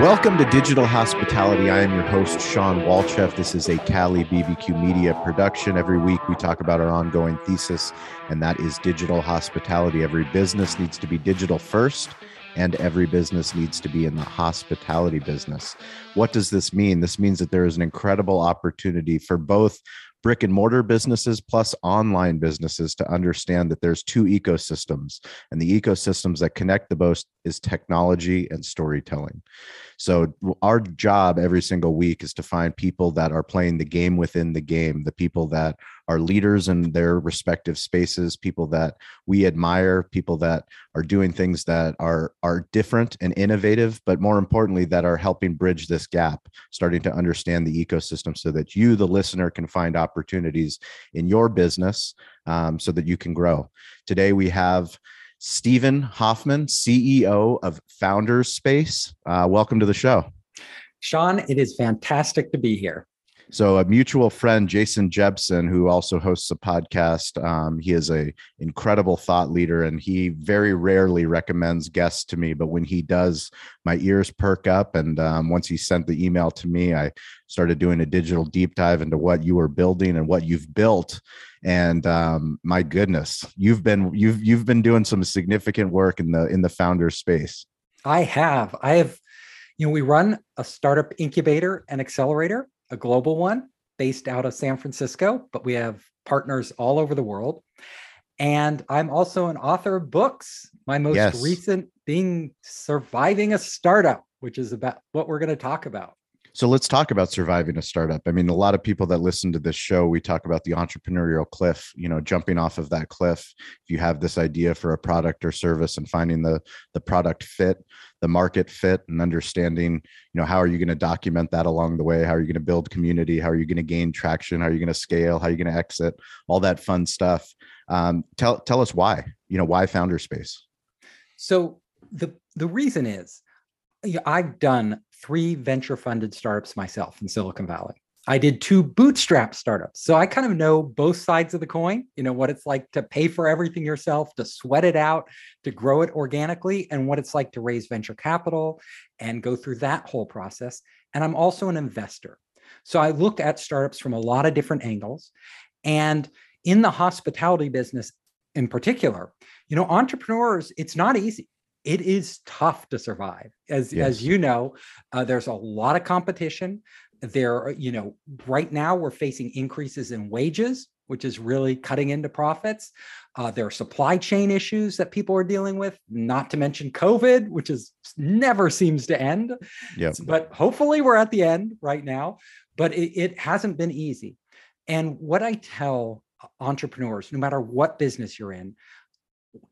Welcome to Digital Hospitality. I am your host, Sean Walcheff. This is a Cali BBQ Media production. Every week we talk about our ongoing thesis, and that is digital hospitality. Every business needs to be digital first, and every business needs to be in the hospitality business. What does this mean? This means that there is an incredible opportunity for both brick and mortar businesses plus online businesses to understand that there's two ecosystems, and the ecosystems that connect the most is technology and storytelling. So our job every single week is to find people that are playing the game within the game, the people that are leaders in their respective spaces, people that we admire, people that are doing things that are different and innovative, but more importantly, that are helping bridge this gap, starting to understand the ecosystem so that you, the listener, can find opportunities in your business so that you can grow. Today, we have Stephen Hoffman, CEO of Founders Space. Welcome to the show. Sean, it is fantastic to be here. So a mutual friend, Jason Jebsen, who also hosts a podcast, he is an incredible thought leader, and he very rarely recommends guests to me. But when he does, my ears perk up. And once he sent the email to me, I started doing a digital deep dive into what you are building and what you've built. And my goodness, you've been doing some significant work in the founder space. I have. You know, we run a startup incubator and accelerator, a global one based out of San Francisco, but we have partners all over the world. And I'm also an author of books, my most recent being Surviving a Startup, which is about what we're going to talk about. So let's talk about surviving a startup. I mean, a lot of people that listen to this show, we talk about the entrepreneurial cliff, you know, jumping off of that cliff. If you have this idea for a product or service and finding the product fit, the market fit, and understanding, you know, how are you going to document that along the way? How are you going to build community? How are you going to gain traction? How are you going to scale? How are you going to exit? All that fun stuff. Tell us why, you know, why Founders Space? So the reason is, I've done 3 venture-funded startups myself in Silicon Valley. I did 2 bootstrap startups. So I kind of know both sides of the coin, you know, what it's like to pay for everything yourself, to sweat it out, to grow it organically, and what it's like to raise venture capital and go through that whole process. And I'm also an investor. So I looked at startups from a lot of different angles. And in the hospitality business in particular, you know, entrepreneurs, it's not easy. It is tough to survive. As you know, there's a lot of competition. Right now we're facing increases in wages, which is really cutting into profits. There are supply chain issues that people are dealing with, not to mention COVID, which is never seems to end. Yep. But hopefully we're at the end right now, but it hasn't been easy. And what I tell entrepreneurs, no matter what business you're in,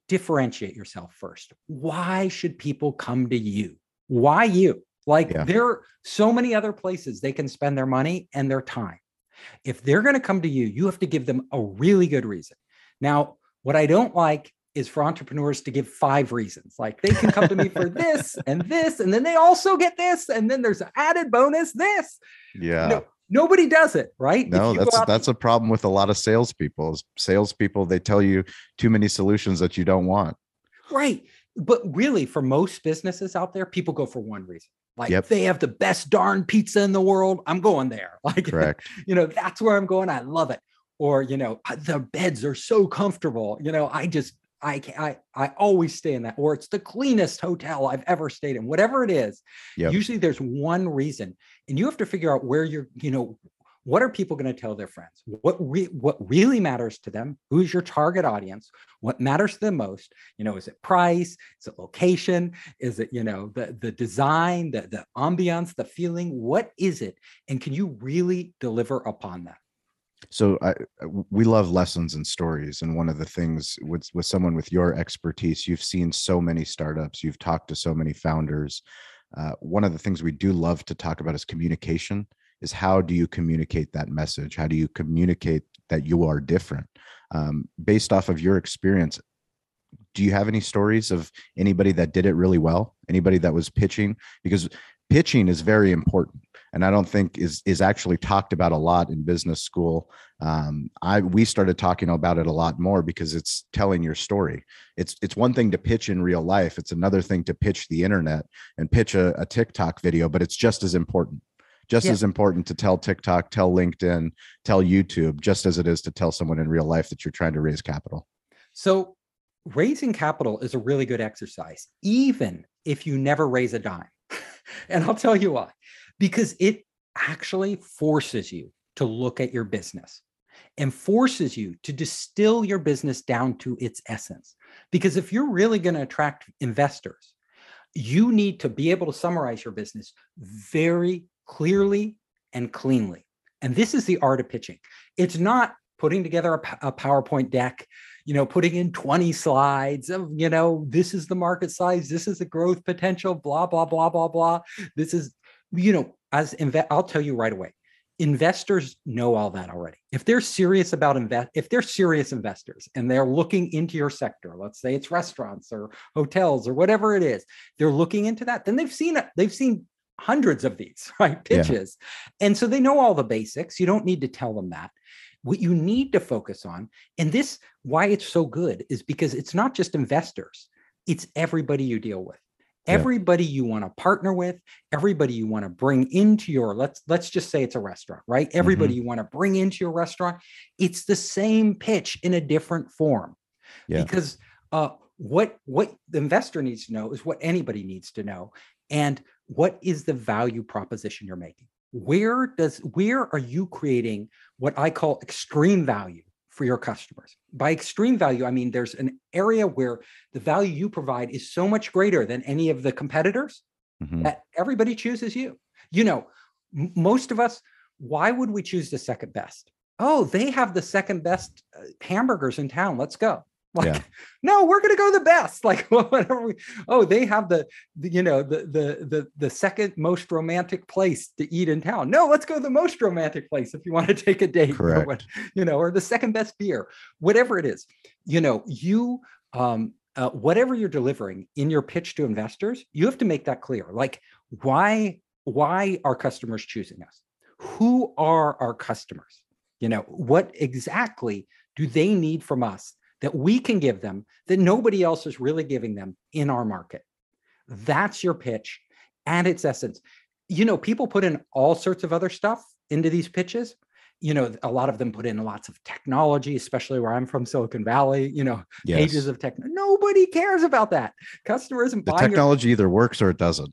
differentiate yourself first. Why should people come to you? Why you? There are so many other places they can spend their money and their time. If they're going to come to you, you have to give them a really good reason. Now, what I don't like is for entrepreneurs to give 5 reasons. Like, they can come to me for this and this, and then they also get this, and then there's an added bonus, this. Yeah. No, nobody does it, right? No, that's a problem with a lot of salespeople. Salespeople, they tell you too many solutions that you don't want. Right. But really, for most businesses out there, people go for one reason. Like, they have the best darn pizza in the world. I'm going there. Like, correct. You know, that's where I'm going. I love it. Or, you know, the beds are so comfortable. You know, I always stay in that, or it's the cleanest hotel I've ever stayed in, whatever it is. Yep. Usually there's one reason, and you have to figure out where you're, you know, what are people going to tell their friends? What really matters to them? Who's your target audience? What matters to them most? You know, is it price? Is it location? Is it, you know, the design, the ambiance, the feeling? What is it? And can you really deliver upon that? So we love lessons and stories. And one of the things with someone with your expertise, you've seen so many startups, you've talked to so many founders. One of the things we do love to talk about is communication, is how do you communicate that message? How do you communicate that you are different? Based off of your experience, do you have any stories of anybody that did it really well? Anybody that was pitching? Because pitching is very important, and I don't think is actually talked about a lot in business school. We started talking about it a lot more because it's telling your story. It's one thing to pitch in real life. It's another thing to pitch the internet and pitch a TikTok video, but it's just as important. As important to tell TikTok, tell LinkedIn, tell YouTube, just as it is to tell someone in real life that you're trying to raise capital. So raising capital is a really good exercise, even if you never raise a dime. And I'll tell you why, because it actually forces you to look at your business and forces you to distill your business down to its essence. Because if you're really going to attract investors, you need to be able to summarize your business very clearly and cleanly. And this is the art of pitching. It's not putting together a PowerPoint deck, putting in 20 slides of, this is the market size, this is the growth potential, blah, blah, blah, blah, blah. This is, I'll tell you right away, investors know all that already. If they're serious about if they're serious investors and they're looking into your sector, let's say it's restaurants or hotels or whatever it is, they're looking into that, then they've seen it. They've seen hundreds of these, right? Pitches. Yeah. And so they know all the basics. You don't need to tell them that. What you need to focus on, and this, why it's so good, is because it's not just investors, it's everybody you deal with, everybody you want to partner with, everybody you want to bring into your, let's just say it's a restaurant, right? Everybody you want to bring into your restaurant, it's the same pitch in a different form. Yeah. Because what the investor needs to know is what anybody needs to know. And what is the value proposition you're making? Where are you creating what I call extreme value for your customers? By extreme value, I mean there's an area where the value you provide is so much greater than any of the competitors that everybody chooses you. Most of us, why would we choose the second best? Oh, they have the second best hamburgers in town. Let's go. No, we're going to go the best. They have the second most romantic place to eat in town. No, let's go to the most romantic place if you want to take a date. Correct. Or the second best beer, whatever it is. Whatever you're delivering in your pitch to investors, you have to make that clear. Like, why are customers choosing us? Who are our customers? What exactly do they need from us that we can give them that nobody else is really giving them in our market? That's your pitch at its essence. People put in all sorts of other stuff into these pitches. A lot of them put in lots of technology, especially where I'm from, Silicon Valley, pages of tech. Nobody cares about that. Customer isn't buying. The technology either works or it doesn't.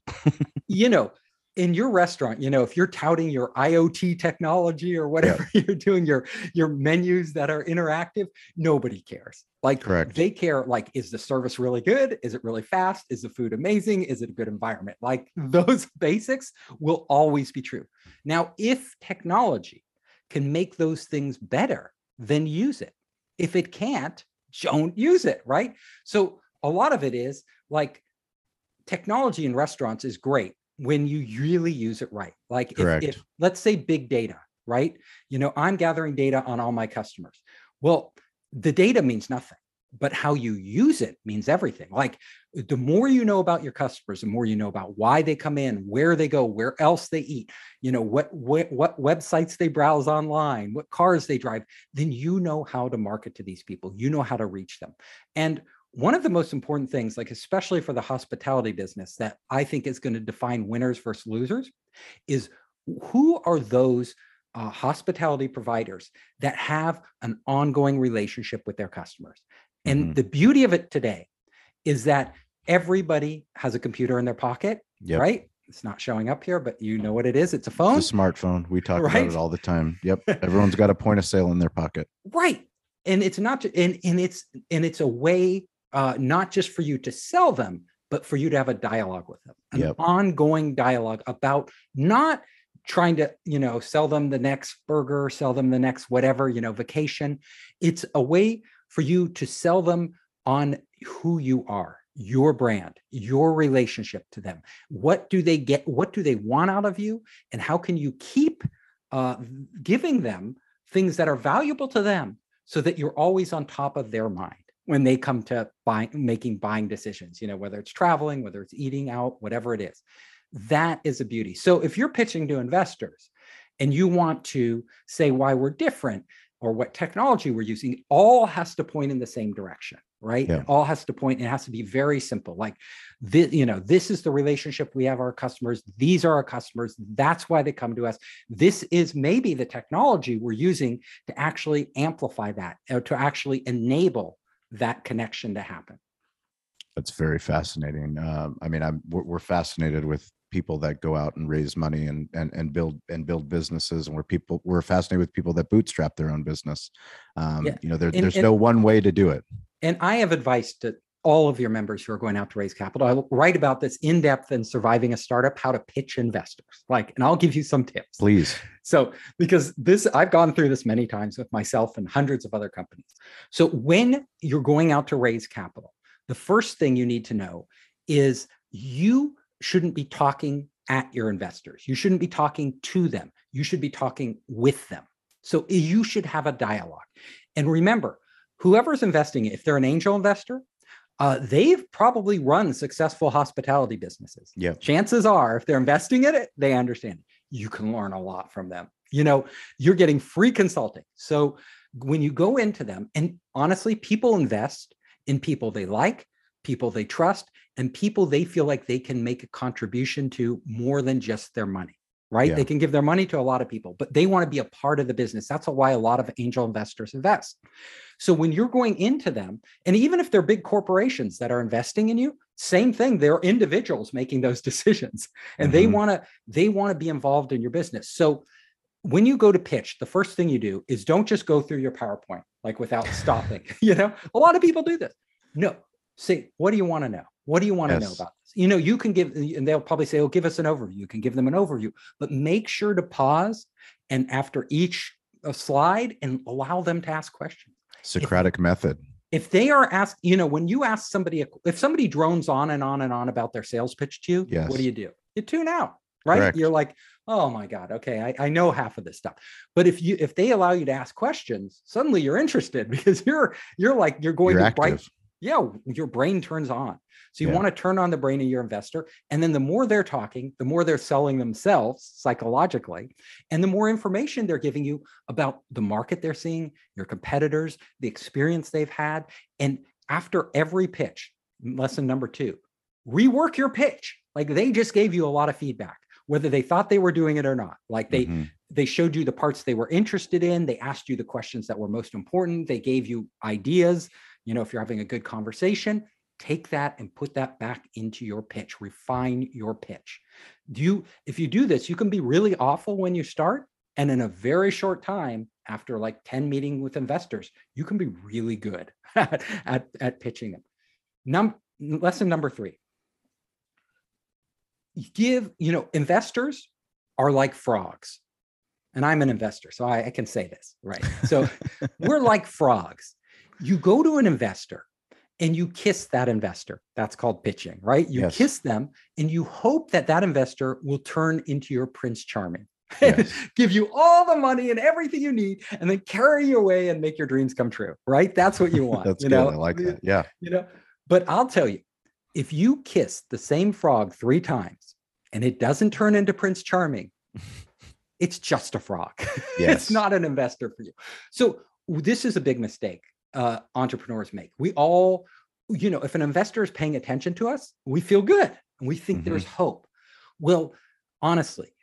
In your restaurant, if you're touting your IoT technology or whatever you're doing, your menus that are interactive, nobody cares. Correct. They care, is the service really good? Is it really fast? Is the food amazing? Is it a good environment? Those basics will always be true. Now, if technology can make those things better, then use it. If it can't, don't use it, right? So a lot of it is technology in restaurants is great when you really use it right. If let's say big data, right? I'm gathering data on all my customers. Well, the data means nothing, but how you use it means everything. The more you know about your customers, the more you know about why they come in, where they go, where else they eat, what websites they browse online, what cars they drive, then you know how to market to these people. You know how to reach them. And one of the most important things, especially for the hospitality business, that I think is going to define winners versus losers, is who are those hospitality providers that have an ongoing relationship with their customers. And the beauty of it today is that everybody has a computer in their pocket, right? It's not showing up here, but you know what it is. It's a phone. It's a smartphone. We talk about it all the time. Yep. Everyone's got a point of sale in their pocket. Right. And it's not, and it's a way not just for you to sell them, but for you to have a dialogue with them, an ongoing dialogue about not trying to, sell them the next burger, sell them the next whatever, vacation. It's a way for you to sell them on who you are, your brand, your relationship to them. What do they get? What do they want out of you? And how can you keep giving them things that are valuable to them so that you're always on top of their mind? when they come to making buying decisions, you know, whether it's traveling, whether it's eating out, whatever it is. That is a beauty. So if you're pitching to investors and you want to say why we're different or what technology we're using, it all has to point in the same direction, right? Yeah. It all has to point, it has to be very simple. Like, this is the relationship we have our customers. These are our customers. That's why they come to us. This is maybe the technology we're using to actually amplify that, or to actually enable that connection to happen. That's very fascinating. We're fascinated with people that go out and raise money and build businesses, and we're fascinated with people that bootstrap their own business. There's no one way to do it. And I have advice to all of your members who are going out to raise capital. I write about this in depth in Surviving a Startup, how to pitch investors. And I'll give you some tips. Please. So, because I've gone through this many times with myself and hundreds of other companies. So when you're going out to raise capital, the first thing you need to know is you shouldn't be talking at your investors. You shouldn't be talking to them. You should be talking with them. So you should have a dialogue. And remember, whoever's investing, if they're an angel investor, they've probably run successful hospitality businesses. Yeah. Chances are, if they're investing in it, they understand. You can learn a lot from them. You're getting free consulting. So when you go into them, and honestly, people invest in people they like, people they trust, and people they feel like they can make a contribution to more than just their money, right? Yeah. They can give their money to a lot of people, but they want to be a part of the business. That's why a lot of angel investors invest. So when you're going into them, and even if they're big corporations that are investing in you, same thing, they're individuals making those decisions, and they want to be involved in your business. So when you go to pitch, the first thing you do is don't just go through your PowerPoint, without stopping, a lot of people do this. No, say, what do you want to know? What do you want to know about this? You can give, and they'll probably say, give us an overview. You can give them an overview, but make sure to pause and after each slide and allow them to ask questions. Socratic method. If they are asked, when you ask somebody, if somebody drones on and on and on about their sales pitch to you, what do? You tune out, right? Correct. You're like, oh my God, okay, I know half of this stuff. But if they allow you to ask questions, suddenly you're interested because your brain turns on. So you want to turn on the brain of your investor. And then the more they're talking, the more they're selling themselves psychologically, and the more information they're giving you about the market they're seeing, your competitors, the experience they've had. And after every pitch, lesson number 2, rework your pitch. They just gave you a lot of feedback, whether they thought they were doing it or not. They showed you the parts they were interested in. They asked you the questions that were most important. They gave you ideas. If you're having a good conversation, take that and put that back into your pitch, refine your pitch. If you do this, you can be really awful when you start. And in a very short time, after 10 meetings with investors, you can be really good at pitching them. Lesson number 3, investors are like frogs. And I'm an investor, so I can say this, right? So we're like frogs. You go to an investor and you kiss that investor. That's called pitching, right? You kiss them and you hope that investor will turn into your Prince Charming, give you all the money and everything you need, and then carry you away and make your dreams come true, right? That's what you want. That's good. I like that. Yeah. But I'll tell you, if you kiss the same frog 3 times and it doesn't turn into Prince Charming, it's just a frog. Yes. It's not an investor for you. So this is a big mistake entrepreneurs make. We all, if an investor is paying attention to us, we feel good and we think there's hope. Well, honestly,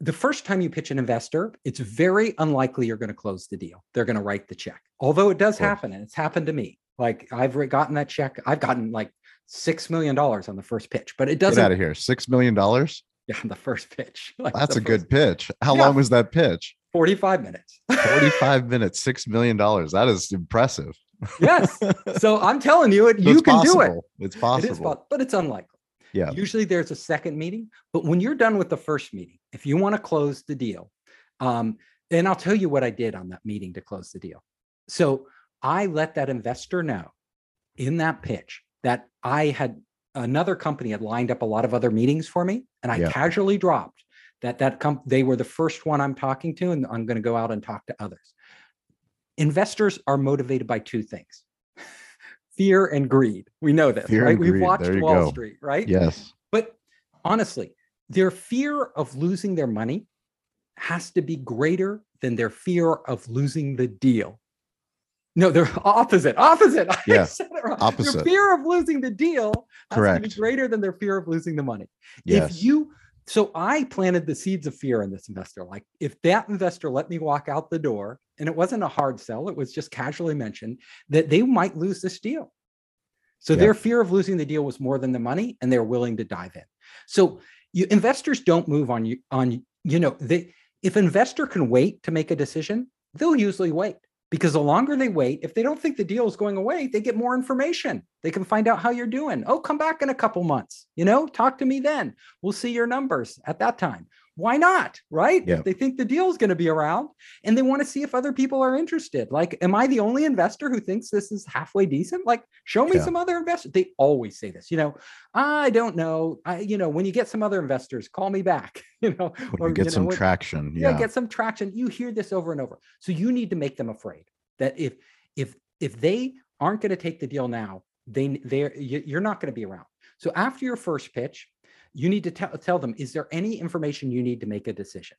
the first time you pitch an investor, it's very unlikely you're going to close the deal. They're going to write the check, although it does happen. And it's happened to me. I've gotten that check. I've gotten $6 million on the first pitch, but it doesn't. Get out of here. $6 million? Yeah, on the first pitch. That's a good pitch. How long was that pitch? 45 minutes. 45 minutes, $6 million. That is impressive. Yes. So I'm telling you, you can do it. It's possible. It is possible, but it's unlikely. Yeah. Usually there's a second meeting, but when you're done with the first meeting, if you want to close the deal, and I'll tell you what I did on that meeting to close the deal. So I let that investor know in that pitch that another company had lined up a lot of other meetings for me, and I casually dropped that they were the first one I'm talking to, and I'm going to go out and talk to others. Investors are motivated by 2 things. fear and greed. We know this, fear, right? We've watched Wall Street, right? Yes. But honestly, their fear of losing their money has to be greater than their fear of losing the deal. No, they're opposite. Yeah. I said it wrong. Opposite. Their fear of losing the deal has to be greater than their fear of losing the money. Yes. So I planted the seeds of fear in this investor. Like, if that investor let me walk out the door, and it wasn't a hard sell, it was just casually mentioned that they might lose this deal. So their fear of losing the deal was more than the money, and they're willing to dive in. So investors don't move on you. If investor can wait to make a decision, they'll usually wait, because the longer they wait, if they don't think the deal is going away, they get more information. They can find out how you're doing. Oh, come back in a couple months, talk to me then. We'll see your numbers at that time. Why not, right? Yeah. They think the deal is going to be around, and they want to see if other people are interested. Like, am I the only investor who thinks this is halfway decent? Like, show me some other investors. They always say this, I don't know. When you get some other investors, call me back, traction. Yeah. Get some traction. You hear this over and over. So you need to make them afraid that if they aren't going to take the deal now, you're not going to be around. So after your first pitch, you need to tell them, is there any information you need to make a decision?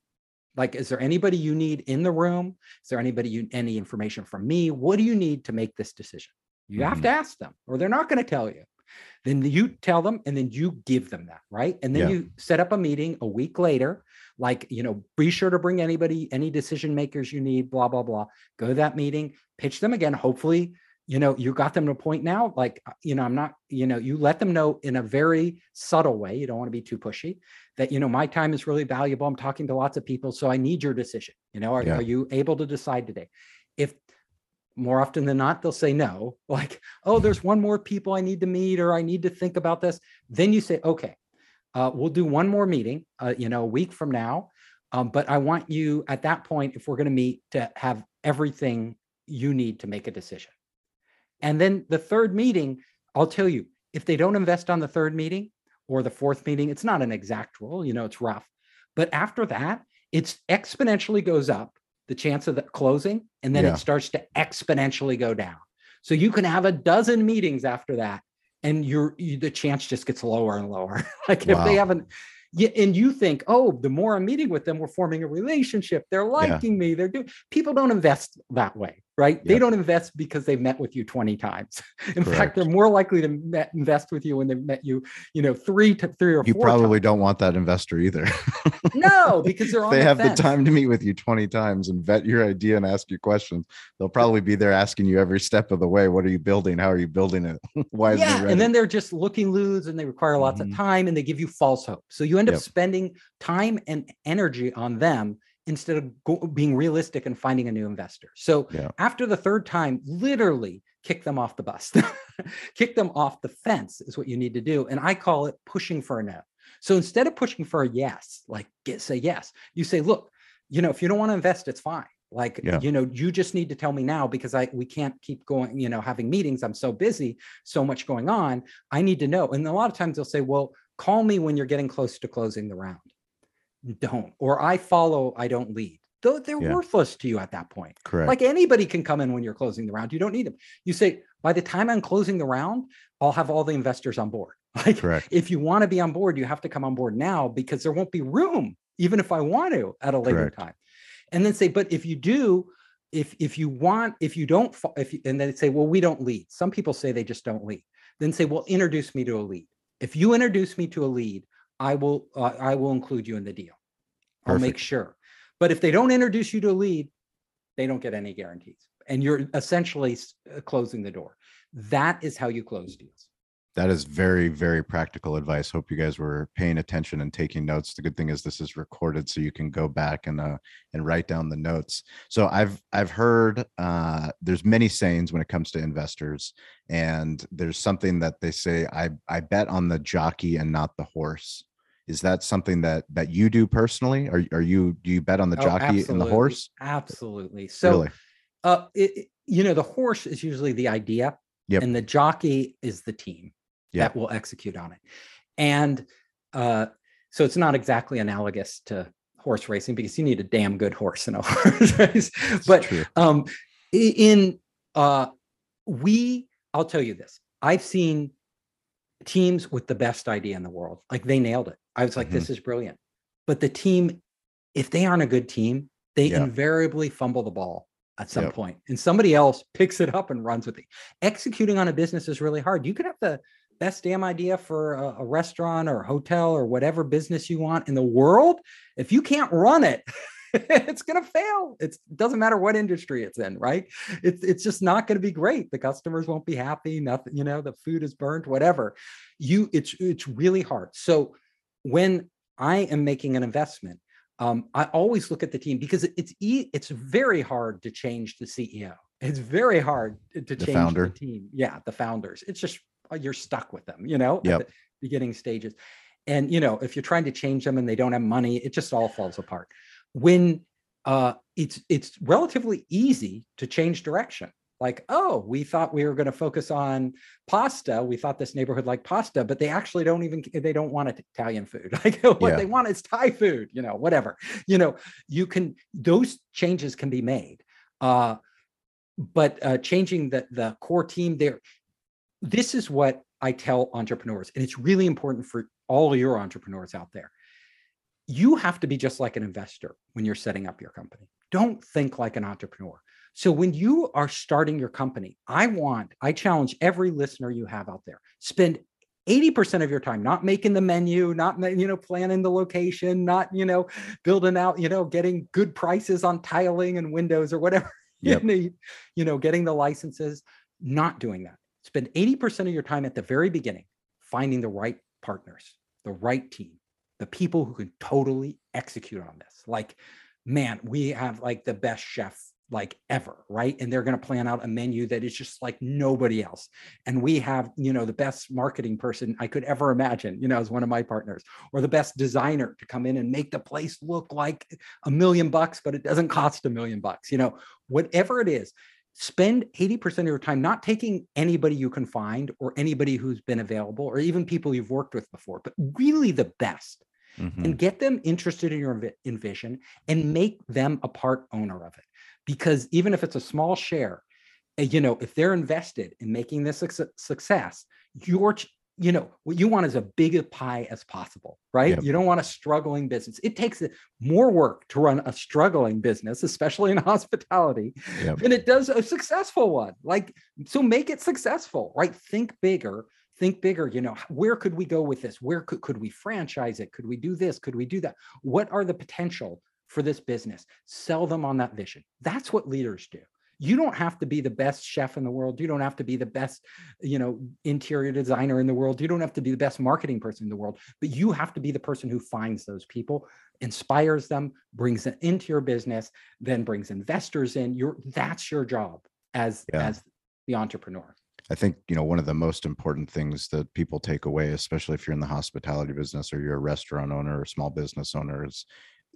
Like, is there anybody you need in the room? Is there any information from me? What do you need to make this decision? You have to ask them, or they're not going to tell you. Then you tell them, and then you give them that, right? And then you set up a meeting a week later, like, be sure to bring any decision makers you need, blah, blah, blah. Go to that meeting, pitch them again. Hopefully, you got them to a point now, like, I'm not, you let them know in a very subtle way, you don't want to be too pushy, that, my time is really valuable. I'm talking to lots of people, so I need your decision. Are you able to decide today? If more often than not, they'll say no, like, oh, there's one more people I need to meet, or I need to think about this. Then you say, okay, we'll do one more meeting, a week from now. But I want you at that point, if we're going to meet, to have everything you need to make a decision. And then the third meeting, I'll tell you, if they don't invest on the third meeting or the fourth meeting, it's not an exact rule, it's rough. But after that, it's exponentially goes up, the chance of the closing, and then it starts to exponentially go down. So you can have a dozen meetings after that, and the chance just gets lower and lower. Like, if they haven't, and you think, oh, the more I'm meeting with them, we're forming a relationship. They're liking me. People don't invest that way, right? Yep. They don't invest because they've met with you 20 times. In fact, they're more likely to invest with you when they've met you, three or four times. You probably don't want that investor either. No, because they're on the fence. They have the time to meet with you 20 times and vet your idea and ask you questions. They'll probably be there asking you every step of the way. What are you building? How are you building it? Why is it ready? And then they're just looking loose, and they require lots of time, and they give you false hope. So you end up spending time and energy on them instead of being realistic and finding a new investor. So after the third time, literally kick them off the bus, kick them off the fence is what you need to do. And I call it pushing for a no. So instead of pushing for a yes, like say yes, you say, look, if you don't want to invest, it's fine. Like, you just need to tell me now, because we can't keep going, having meetings. I'm so busy, so much going on. I need to know. And a lot of times they'll say, well, call me when you're getting close to closing the round. Don't, or I follow, I don't lead. Though they're worthless to you at that point. Correct. Like, anybody can come in when you're closing the round. You don't need them. You say, by the time I'm closing the round, I'll have all the investors on board. Like, if you want to be on board, you have to come on board now, because there won't be room, even if I want to, at a later time. And then say, but if you do, and then say, well, we don't lead. Some people say they just don't lead. Then say, well, introduce me to a lead. If you introduce me to a lead, I will include you in the deal. I'll make sure. But if they don't introduce you to a lead, they don't get any guarantees, and you're essentially closing the door. That is how you close deals. That is very, very practical advice. Hope you guys were paying attention and taking notes. The good thing is this is recorded, so you can go back and write down the notes. So I've heard there's many sayings when it comes to investors, and there's something that they say, I bet on the jockey and not the horse. Is that something that you do personally? Do you bet on the jockey and the horse? Absolutely. So really? The horse is usually the idea, and the jockey is the team that will execute on it. And so it's not exactly analogous to horse racing, because you need a damn good horse in a horse race. That's true. We I'll tell you this. I've seen teams with the best idea in the world. Like they nailed it. I was like, this is brilliant. But the team, if they aren't a good team, they invariably fumble the ball at some point, and somebody else picks it up and runs with it. Executing on a business is really hard. You could have the best damn idea for a restaurant or a hotel or whatever business you want in the world. If you can't run it, it's going to fail. It doesn't matter what industry it's in, right? It's just not going to be great. The customers won't be happy. Nothing, you know, the food is burnt, whatever. It's really hard. So when I am making an investment, I always look at the team because it's very hard to change the CEO. It's very hard to change founder. The team. Yeah, the founders. It's just, you're stuck with them, you know, at the beginning stages. And, you know, if you're trying to change them and they don't have money, it just all falls apart. When it's relatively easy to change direction. Like, oh, we thought we were going to focus on pasta. We thought this neighborhood liked pasta, but they actually don't want Italian food. Like what they want is Thai food, you know, whatever, you know, those changes can be made. But changing the core team there, this is what I tell entrepreneurs. And it's really important for all your entrepreneurs out there. You have to be just like an investor when you're setting up your company. Don't think like an entrepreneur. So when you are starting your company, I challenge every listener you have out there, spend 80% of your time not making the menu, not, you know, planning the location, not, you know, building out, you know, getting good prices on tiling and windows or whatever you need, you know, getting the licenses, not doing that. Spend 80% of your time at the very beginning, finding the right partners, the right team, the people who can totally execute on this. Like, man, we have like the best chef like ever, right? And they're going to plan out a menu that is just like nobody else. And we have, you know, the best marketing person I could ever imagine, you know, as one of my partners, or the best designer to come in and make the place look like $1 million, but it doesn't cost $1 million, you know, whatever it is. Spend 80% of your time not taking anybody you can find or anybody who's been available or even people you've worked with before, but really the best, and get them interested in your vision and make them a part owner of it. Because even if it's a small share, you know, if they're invested in making this a success, you know, what you want is a big pie as possible, right? Yep. You don't want a struggling business. It takes more work to run a struggling business, especially in hospitality, than it does a successful one. Like, so make it successful, right? Think bigger, you know, where could we go with this? Where could we franchise it? Could we do this? Could we do that? What are the potential for this business? Sell them on that vision. That's what leaders do. You don't have to be the best chef in the world. You don't have to be the best, you know, interior designer in the world. You don't have to be the best marketing person in the world, but you have to be the person who finds those people, inspires them, brings them into your business, then brings investors in. That's your job as the entrepreneur. I think, you know, one of the most important things that people take away, especially if you're in the hospitality business or you're a restaurant owner or small business owner, is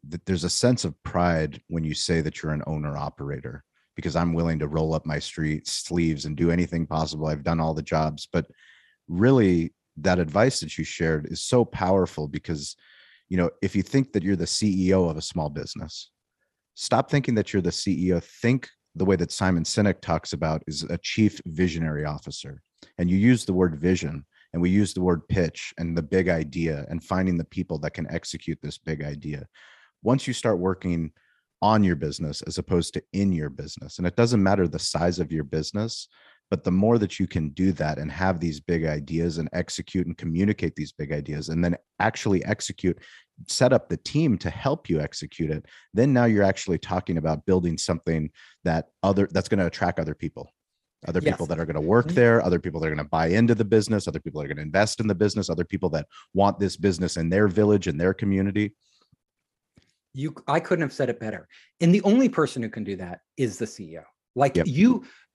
that there's a sense of pride when you say that you're an owner operator. Because I'm willing to roll up my sleeves and do anything possible. I've done all the jobs, but really that advice that you shared is so powerful because, you know, if you think that you're the CEO of a small business, stop thinking that you're the CEO. Think the way that Simon Sinek talks about is a chief visionary officer. And you use the word vision, and we use the word pitch and the big idea and finding the people that can execute this big idea. Once you start working on your business as opposed to in your business. And it doesn't matter the size of your business, but the more that you can do that and have these big ideas and execute and communicate these big ideas and then actually execute, set up the team to help you execute it, then now you're actually talking about building something that's going to attract other people. Other people that are going to work there, other people that are going to buy into the business, other people that are going to invest in the business, other people that want this business in their village and their community. I couldn't have said it better. And the only person who can do that is the CEO. Like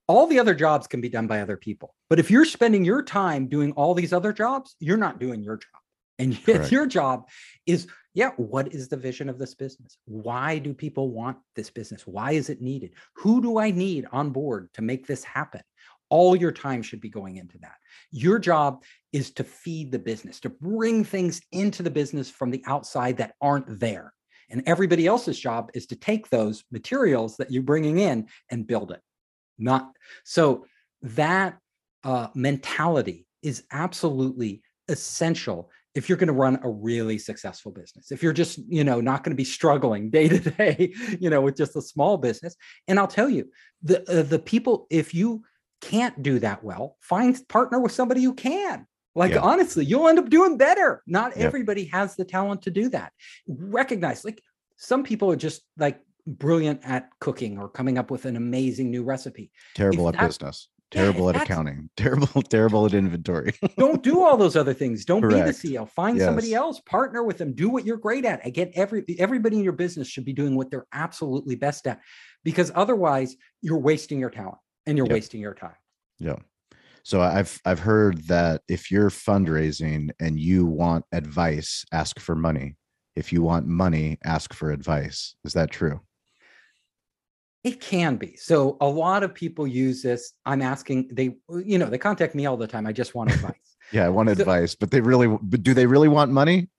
all the other jobs can be done by other people. But if you're spending your time doing all these other jobs, you're not doing your job. And your job is, what is the vision of this business? Why do people want this business? Why is it needed? Who do I need on board to make this happen? All your time should be going into that. Your job is to feed the business, to bring things into the business from the outside that aren't there. And everybody else's job is to take those materials that you're bringing in and build it. Not so that mentality is absolutely essential if you're going to run a really successful business. If you're just, not going to be struggling day to day, with just a small business. And I'll tell you, the people, if you can't do that well, partner with somebody who can. Honestly, you'll end up doing better. Not everybody has the talent to do that. Recognize, some people are just brilliant at cooking or coming up with an amazing new recipe. Terrible at business. Terrible at accounting, terrible at inventory. Don't do all those other things. Don't be the CEO. Find somebody else, partner with them, do what you're great at. Again, everybody in your business should be doing what they're absolutely best at, because otherwise you're wasting your talent and you're wasting your time. Yeah. So I've heard that if you're fundraising and you want advice, ask for money. If you want money, ask for advice. Is that true? It can be. So a lot of people use this. I'm asking, they contact me all the time. I just want advice. I want advice, but do they really want money?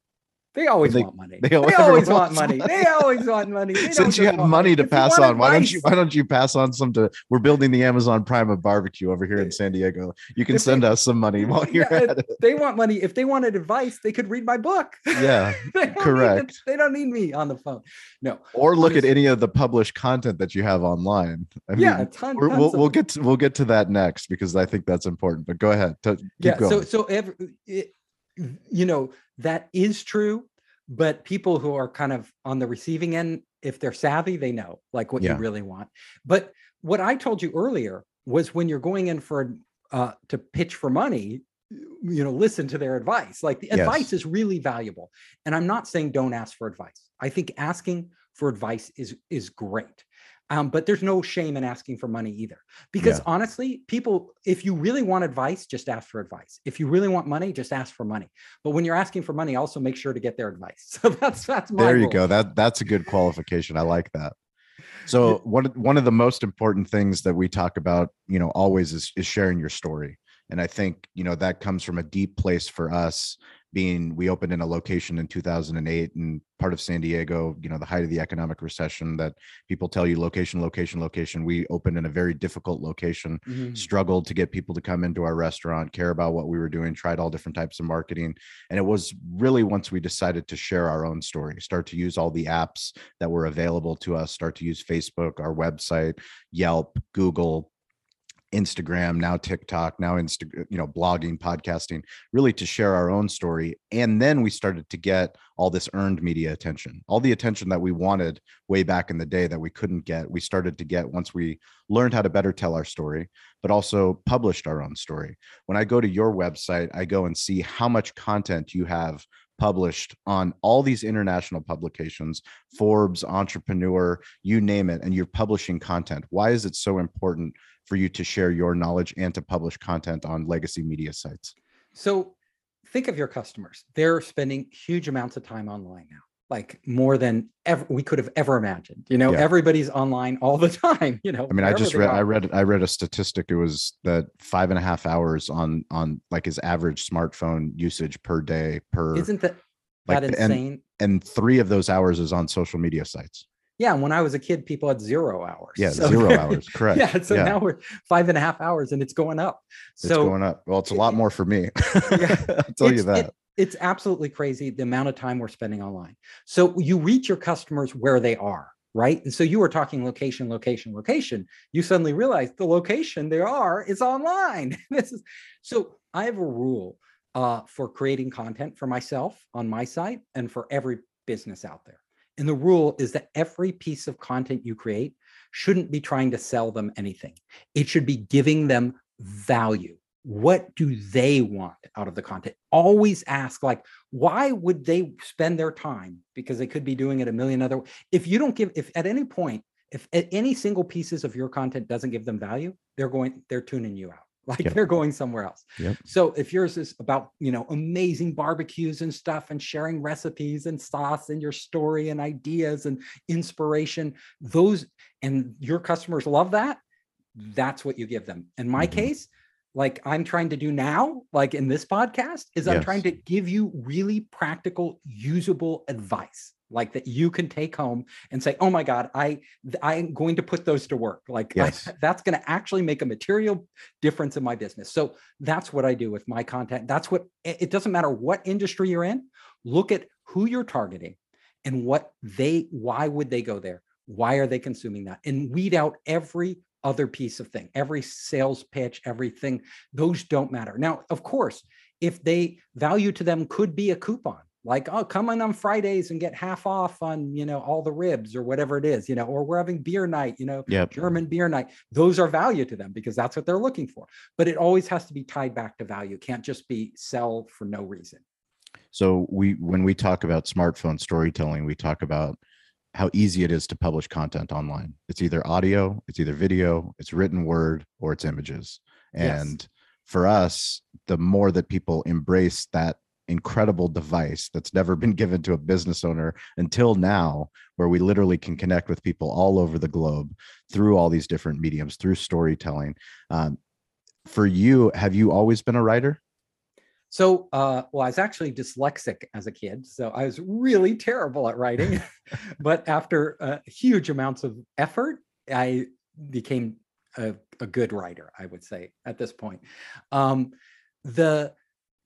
They always want money. They always want money. They always want money. Since you have money to pass on, why don't you pass on some to, we're building the Amazon Prime of barbecue over here in San Diego. You can send us some money while you're at it. They want money. If they wanted advice, they could read my book. Yeah, correct. They don't need me on the phone. No. Or look at any of the published content that you have online. I mean, yeah, a ton. We'll get to that next, because I think that's important, but go ahead. Keep going. That is true, but people who are kind of on the receiving end, if they're savvy, they know what you really want. But what I told you earlier was, when you're going in for to pitch for money, listen to their advice. The advice is really valuable. And I'm not saying don't ask for advice. I think asking for advice is great. But there's no shame in asking for money either, because honestly, people, if you really want advice, just ask for advice. If you really want money, just ask for money. But when you're asking for money, also make sure to get their advice. So that's my rule. That's a good qualification. I like that. So one of the most important things that we talk about, always is sharing your story. And I think, that comes from a deep place for us, being we opened in a location in 2008 in part of San Diego, the height of the economic recession that people tell you, location, location, location. We opened in a very difficult location, struggled to get people to come into our restaurant, care about what we were doing, tried all different types of marketing. And it was really once we decided to share our own story, start to use all the apps that were available to us, start to use Facebook, our website, Yelp, Google, Instagram, now TikTok, now blogging, podcasting, really to share our own story. And then we started to get all this earned media attention, all the attention that we wanted way back in the day that we couldn't get. We started to get once we learned how to better tell our story, but also published our own story. When I go to your website, I go and see how much content you have published on all these international publications, Forbes, Entrepreneur, you name it, and you're publishing content. Why is it so important for you to share your knowledge and to publish content on legacy media sites? So think of your customers. They're spending huge amounts of time online now, more than ever we could have ever imagined. Everybody's online all the time. I mean, I just read, I read a statistic. It was that 5.5 hours on his average smartphone usage per day per. Isn't that insane? And 3 of those hours is on social media sites. Yeah. And when I was a kid, people had 0 hours. Yeah. So 0 hours. Correct. Yeah. So now we're 5.5 hours and it's going up. It's going up. Well, it's a lot more for me. I'll tell you that. It's absolutely crazy the amount of time we're spending online. So you reach your customers where they are, right? And so you were talking location, location, location. You suddenly realize the location they are is online. So I have a rule for creating content for myself on my site and for every business out there. And the rule is that every piece of content you create shouldn't be trying to sell them anything. It should be giving them value. What do they want out of the content? Always ask, why would they spend their time? Because they could be doing it a million other ways. If at any single pieces of your content doesn't give them value, they're tuning you out. They're going somewhere else. Yep. So if yours is about, amazing barbecues and stuff and sharing recipes and sauce and your story and ideas and inspiration, those, and your customers love that, that's what you give them. In my case, I'm trying to do now, in this podcast, is I'm trying to give you really practical, usable advice. like that you can take home and say, oh my God, I'm going to put those to work. Like yes. That's going to actually make a material difference in my business. So that's what I do with my content. That's what, it doesn't matter what industry you're in, look at who you're targeting and why would they go there? Why are they consuming that? And weed out every other piece of thing, every sales pitch, everything. Those don't matter. Now, of course, if they value to them could be a coupon, like, oh, come on Fridays and get half off on, all the ribs or whatever it is, or we're having beer night, yep. German beer night. Those are value to them because that's what they're looking for. But it always has to be tied back to value. It can't just be sell for no reason. So when we talk about smartphone storytelling, we talk about how easy it is to publish content online. It's either audio, it's either video, it's written word, or it's images. And yes. For us, the more that people embrace that incredible device that's never been given to a business owner until now, where we literally can connect with people all over the globe through all these different mediums, through storytelling. For you, have you always been a writer? So, I was actually dyslexic as a kid, so I was really terrible at writing, but after huge amounts of effort, I became a good writer, I would say, at this point.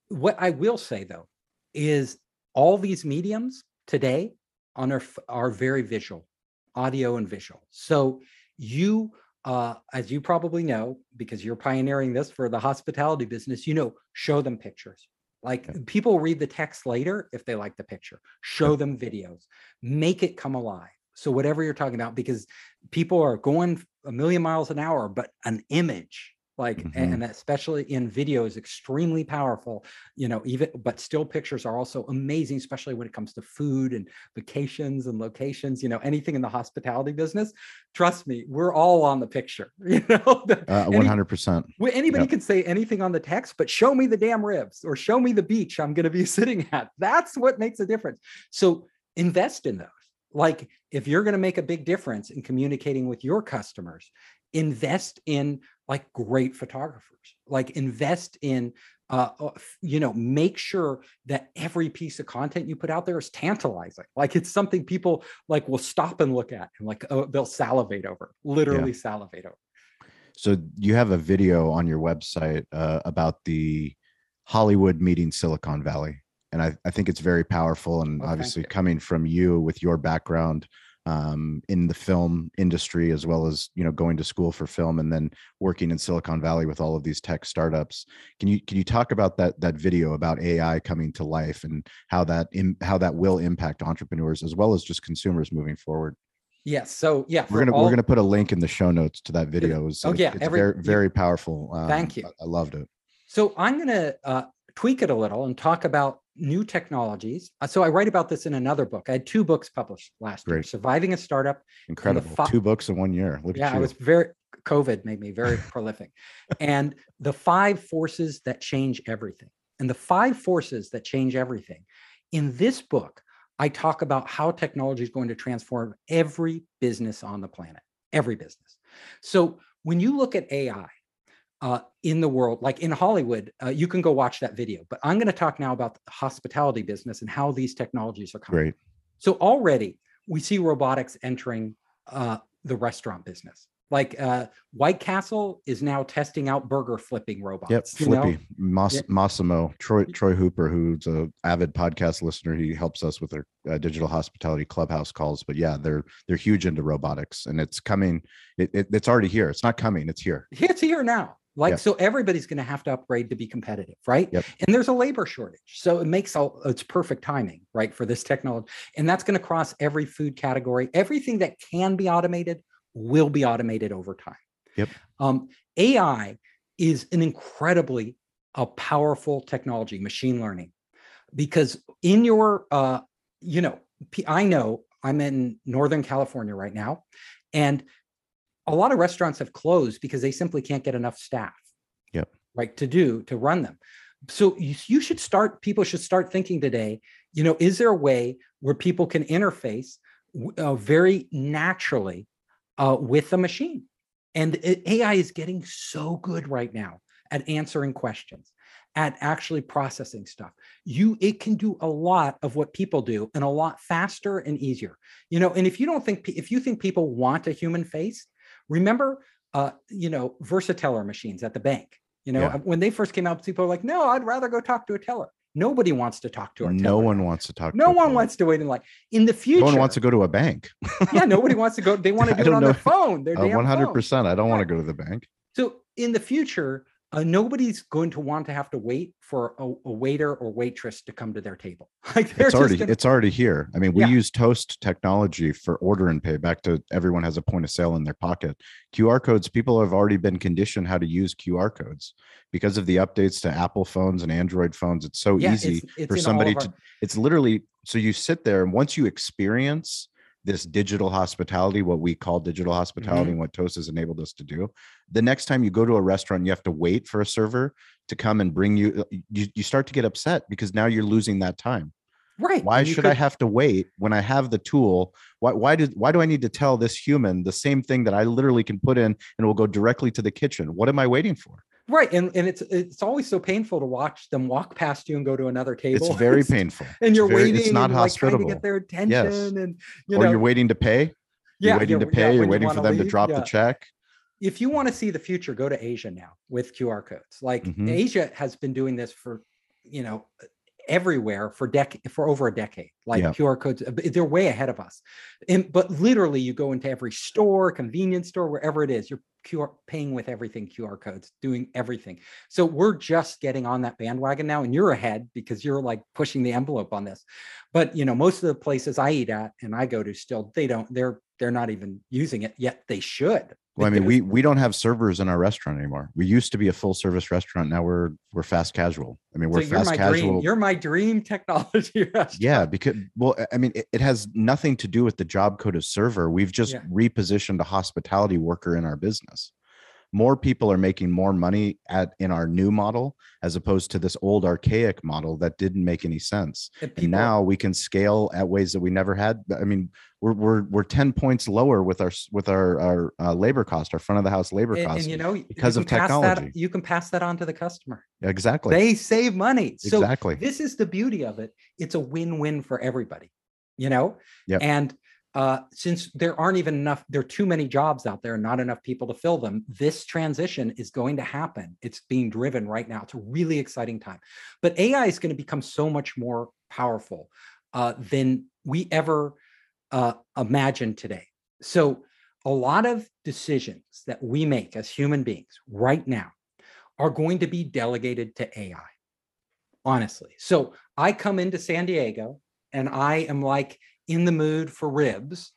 What I will say, though, is all these mediums today on are very visual, audio and visual. So you, as you probably know, because you're pioneering this for the hospitality business, show them pictures. Like okay. People read the text later if they like the picture. Show okay. them videos. Make it come alive. So whatever you're talking about, because people are going a million miles an hour, but an image, like, mm-hmm. and especially in video is extremely powerful, but still pictures are also amazing, especially when it comes to food and vacations and locations, anything in the hospitality business. Trust me, we're all on the picture, 100%. Anybody yep. can say anything on the text, but show me the damn ribs or show me the beach I'm going to be sitting at. That's what makes a difference. So invest in those. Like if you're going to make a big difference in communicating with your customers, invest in like great photographers, like invest in, make sure that every piece of content you put out there is tantalizing. Like it's something people like will stop and look at and like, oh, they'll salivate over, literally yeah. salivate over. So you have a video on your website about the Hollywood meeting Silicon Valley. And I think it's very powerful. And obviously coming from you with your background in the film industry, as well as, going to school for film and then working in Silicon Valley with all of these tech startups. Can you talk about that video about AI coming to life and how that will impact entrepreneurs as well as just consumers moving forward? Yes. So yeah, we're going to put a link in the show notes to that video. It's very powerful. Thank you. I loved it. So I'm going to tweak it a little and talk about new technologies. So I write about this in another book. I had two books published last year, Surviving a Startup. Incredible. Two books in 1 year. Look at you. I was COVID made me very prolific. And the 5 forces that change everything. In this book, I talk about how technology is going to transform every business on the planet, every business. So when you look at AI, in the world, like in Hollywood, you can go watch that video, but I'm going to talk now about the hospitality business and how these technologies are coming. Great. So already we see robotics entering the restaurant business. Like White Castle is now testing out burger flipping robots. Yep, Flippy, Massimo, Troy Hooper, who's an avid podcast listener. He helps us with our digital hospitality clubhouse calls. But yeah, they're huge into robotics, and it's coming. It's already here. It's not coming. It's here. It's here now. Like, yes. So everybody's going to have to upgrade to be competitive, right? Yep. And there's a labor shortage. So it makes it's perfect timing, right, for this technology. And that's going to cross every food category. Everything that can be automated will be automated over time. Yep. AI is an incredibly powerful technology, machine learning, because in your, I know I'm in Northern California right now, and a lot of restaurants have closed because they simply can't get enough staff, yep. right, to run them. So people should start thinking today, is there a way where people can interface very naturally with a machine? And AI is getting so good right now at answering questions, at actually processing stuff. It can do a lot of what people do and a lot faster and easier. You know, and if you think people want a human face, remember, Versateller machines at the bank. You know, yeah. When they first came out, people were like, no, I'd rather go talk to a teller. Nobody wants to talk to a teller. No one wants to talk to a teller. No one wants to wait in line. In the future. No one wants to go to a bank. Yeah, nobody wants to go. They want to do it on their phone. Their 100%. Phone. I don't want to go to the bank. So in the future, nobody's going to want to have to wait for a waiter or waitress to come to their table. Like it's already here. I mean, we use Toast technology for order and pay. Back to everyone has a point of sale in their pocket. QR codes, people have already been conditioned how to use QR codes because of the updates to Apple phones and Android phones. It's so easy for somebody to, it's literally, so you sit there and once you experience this digital hospitality, what we call digital hospitality and what Toast has enabled us to do. The next time you go to a restaurant, you have to wait for a server to come and bring you, you start to get upset because now you're losing that time. Right. Why should I have to wait when I have the tool? Why do I need to tell this human the same thing that I literally can put in and will go directly to the kitchen? What am I waiting for? Right. And it's always so painful to watch them walk past you and go to another table. It's very painful. And you're waiting. It's not hospitable. Like trying to get their attention. Yes. And, you're waiting to pay. You're waiting for them to drop the check. If you want to see the future, go to Asia now with QR codes. Like Asia has been doing this for, everywhere for over a decade, QR codes, they're way ahead of us. But literally you go into every store, convenience store, wherever it is, you're paying with everything, QR codes, doing everything. So we're just getting on that bandwagon now, and you're ahead because you're like pushing the envelope on this. But most of the places I eat at and I go to still, they're not even using it yet. They should. Well, I mean, we don't have servers in our restaurant anymore. We used to be a full service restaurant. Now we're fast casual. I mean, You're my dream technology restaurant. Yeah, because it has nothing to do with the job code of server. We've just repositioned a hospitality worker in our business. More people are making more money in our new model as opposed to this old archaic model that didn't make any sense. And now we can scale at ways that we never had. I mean, we're 10 points lower with our labor cost, our front of the house labor cost, and because of technology. You can pass that on to the customer. Exactly. They save money. So this is the beauty of it. It's a win-win for everybody, and since there are too many jobs out there and not enough people to fill them, this transition is going to happen. It's being driven right now. It's a really exciting time. But AI is going to become so much more powerful than we ever imagined today. So a lot of decisions that we make as human beings right now are going to be delegated to AI, honestly. So I come into San Diego and I am like, in the mood for ribs.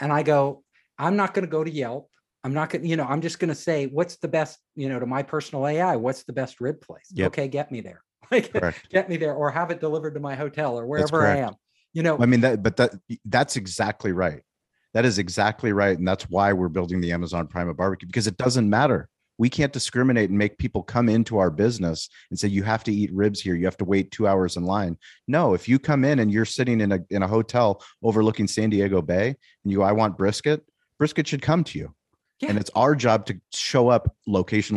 And I go, I'm not going to go to Yelp. I'm not going to, I'm just going to say, what's the best, to my personal AI, what's the best rib place? Yep. Okay. Get me there. Get me there or have it delivered to my hotel or wherever I am. That's exactly right. That is exactly right. And that's why we're building the Amazon Prime of Barbecue, because it doesn't matter. We can't discriminate and make people come into our business and say, you have to eat ribs here. You have to wait 2 hours in line. No, if you come in and you're sitting in a hotel overlooking San Diego Bay and you go, I want brisket, brisket should come to you. Yeah. And it's our job to show up location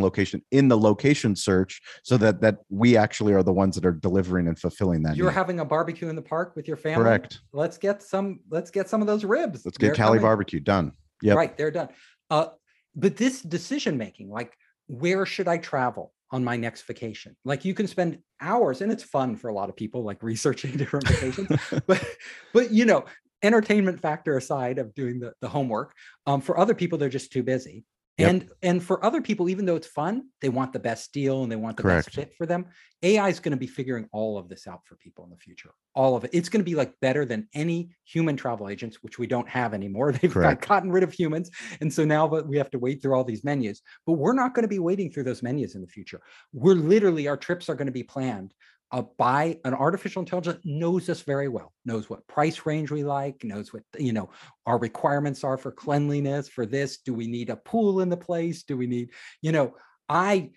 in the location search so that we actually are the ones that are delivering and fulfilling that. You're having a barbecue in the park with your family. Correct. Let's get some of those ribs. Let's get Cali barbecue done. Yeah. Right. They're done. But this decision-making, like where should I travel on my next vacation? Like you can spend hours, and it's fun for a lot of people, like researching different vacations, but entertainment factor aside of doing the homework, for other people, they're just too busy. Yep. And for other people, even though it's fun, they want the best deal and they want the best fit for them. AI is going to be figuring all of this out for people in the future. All of it. It's going to be like better than any human travel agents, which we don't have anymore. They've gotten rid of humans. And so now we have to wait through all these menus, but we're not going to be waiting through those menus in the future. We're literally, our trips are going to be planned by an artificial intelligence that knows us very well, knows what price range we like, knows what, our requirements are for cleanliness, for this, do we need a pool in the place? Do we need, I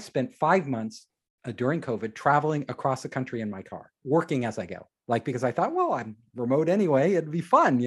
spent 5 months during COVID traveling across the country in my car, working as I go, because I thought, well, I'm remote anyway, it'd be fun,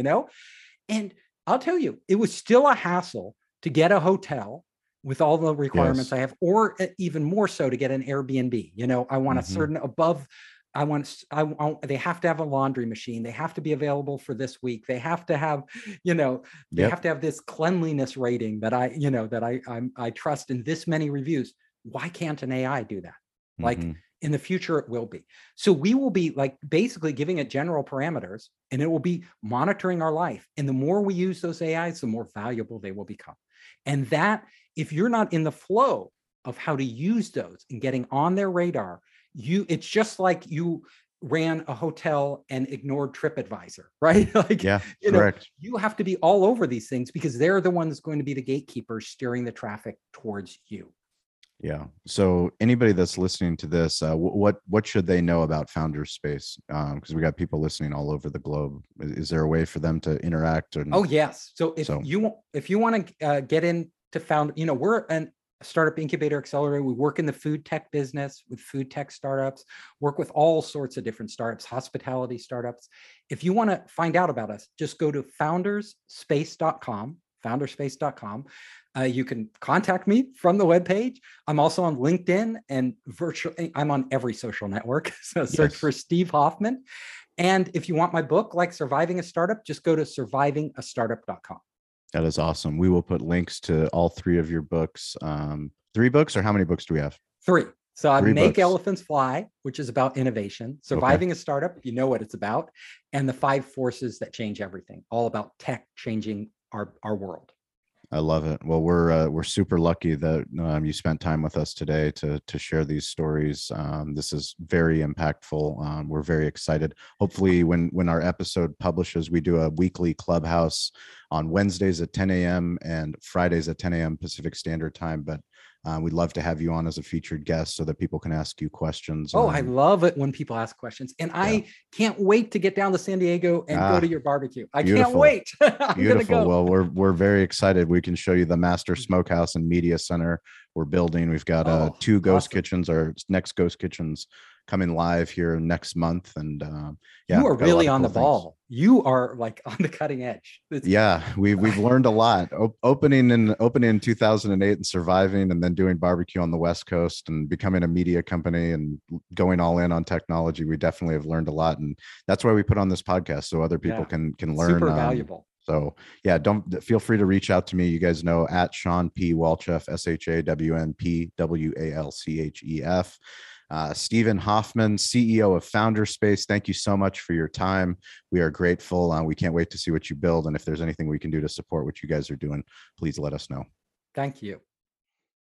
And I'll tell you, it was still a hassle to get a hotel with all the requirements I have, or even more so to get an Airbnb. You know, I want a certain above. They have to have a laundry machine. They have to be available for this week. They have to have, you know, they have to have this cleanliness rating that I, you know, that I trust in this many reviews. Why can't an AI do that? Like in the future, it will be. So we will be like basically giving it general parameters, and it will be monitoring our life. And the more we use those AIs, the more valuable they will become. And that, if you're not in the flow of how to use those and getting on their radar, it's just like you ran a hotel and ignored TripAdvisor, right? Like, you know, you have to be all over these things because they're the ones going to be the gatekeepers steering the traffic towards you. Yeah. So anybody that's listening to this, what should they know about Founders Space? Because we got people listening all over the globe. Is there a way for them to interact? Or no? Oh, yes. So if you want to get in to found, you know, we're a startup incubator accelerator. We work in the food tech business with food tech startups, work with all sorts of different startups, hospitality startups. If you want to find out about us, just go to foundersspace.com, foundersspace.com. You can contact me from the webpage. I'm also on LinkedIn and virtually I'm on every social network. So search for Steve Hoffman. And if you want my book, like Surviving a Startup, just go to survivingastartup.com. That is awesome. We will put links to all three of your books. 3 books, or how many books do we have? 3. So I Make books. Elephants Fly, which is about innovation. Surviving a Startup, you know what it's about. And the 5 Forces That Change Everything, all about tech changing our world. I love it. Well, we're super lucky that you spent time with us today to share these stories. This is very impactful. We're very excited. Hopefully, when our episode publishes, we do a weekly clubhouse on Wednesdays at 10 a.m. and Fridays at 10 a.m. Pacific Standard Time. But we'd love to have you on as a featured guest so that people can ask you questions. Oh, I love it when people ask questions. And I can't wait to get down to San Diego and go to your barbecue. I can't wait. I'm going to go. Well, we're very excited. We can show you the master smokehouse and media center we're building. We've got 2 ghost kitchens. Our next ghost kitchens coming live here next month. And you are really on the ball. You are like on the cutting edge. We've learned a lot. Opening in 2008 and surviving, and then doing barbecue on the West Coast and becoming a media company and going all in on technology. We definitely have learned a lot. And that's why we put on this podcast, so other people can learn. Super valuable. So don't feel free to reach out to me. You guys know at Sean P. Walcheff, SeanPWalchef. Stephen Hoffman, CEO of Founders Space, thank you so much for your time. We are grateful. We can't wait to see what you build. And if there's anything we can do to support what you guys are doing, please let us know. Thank you.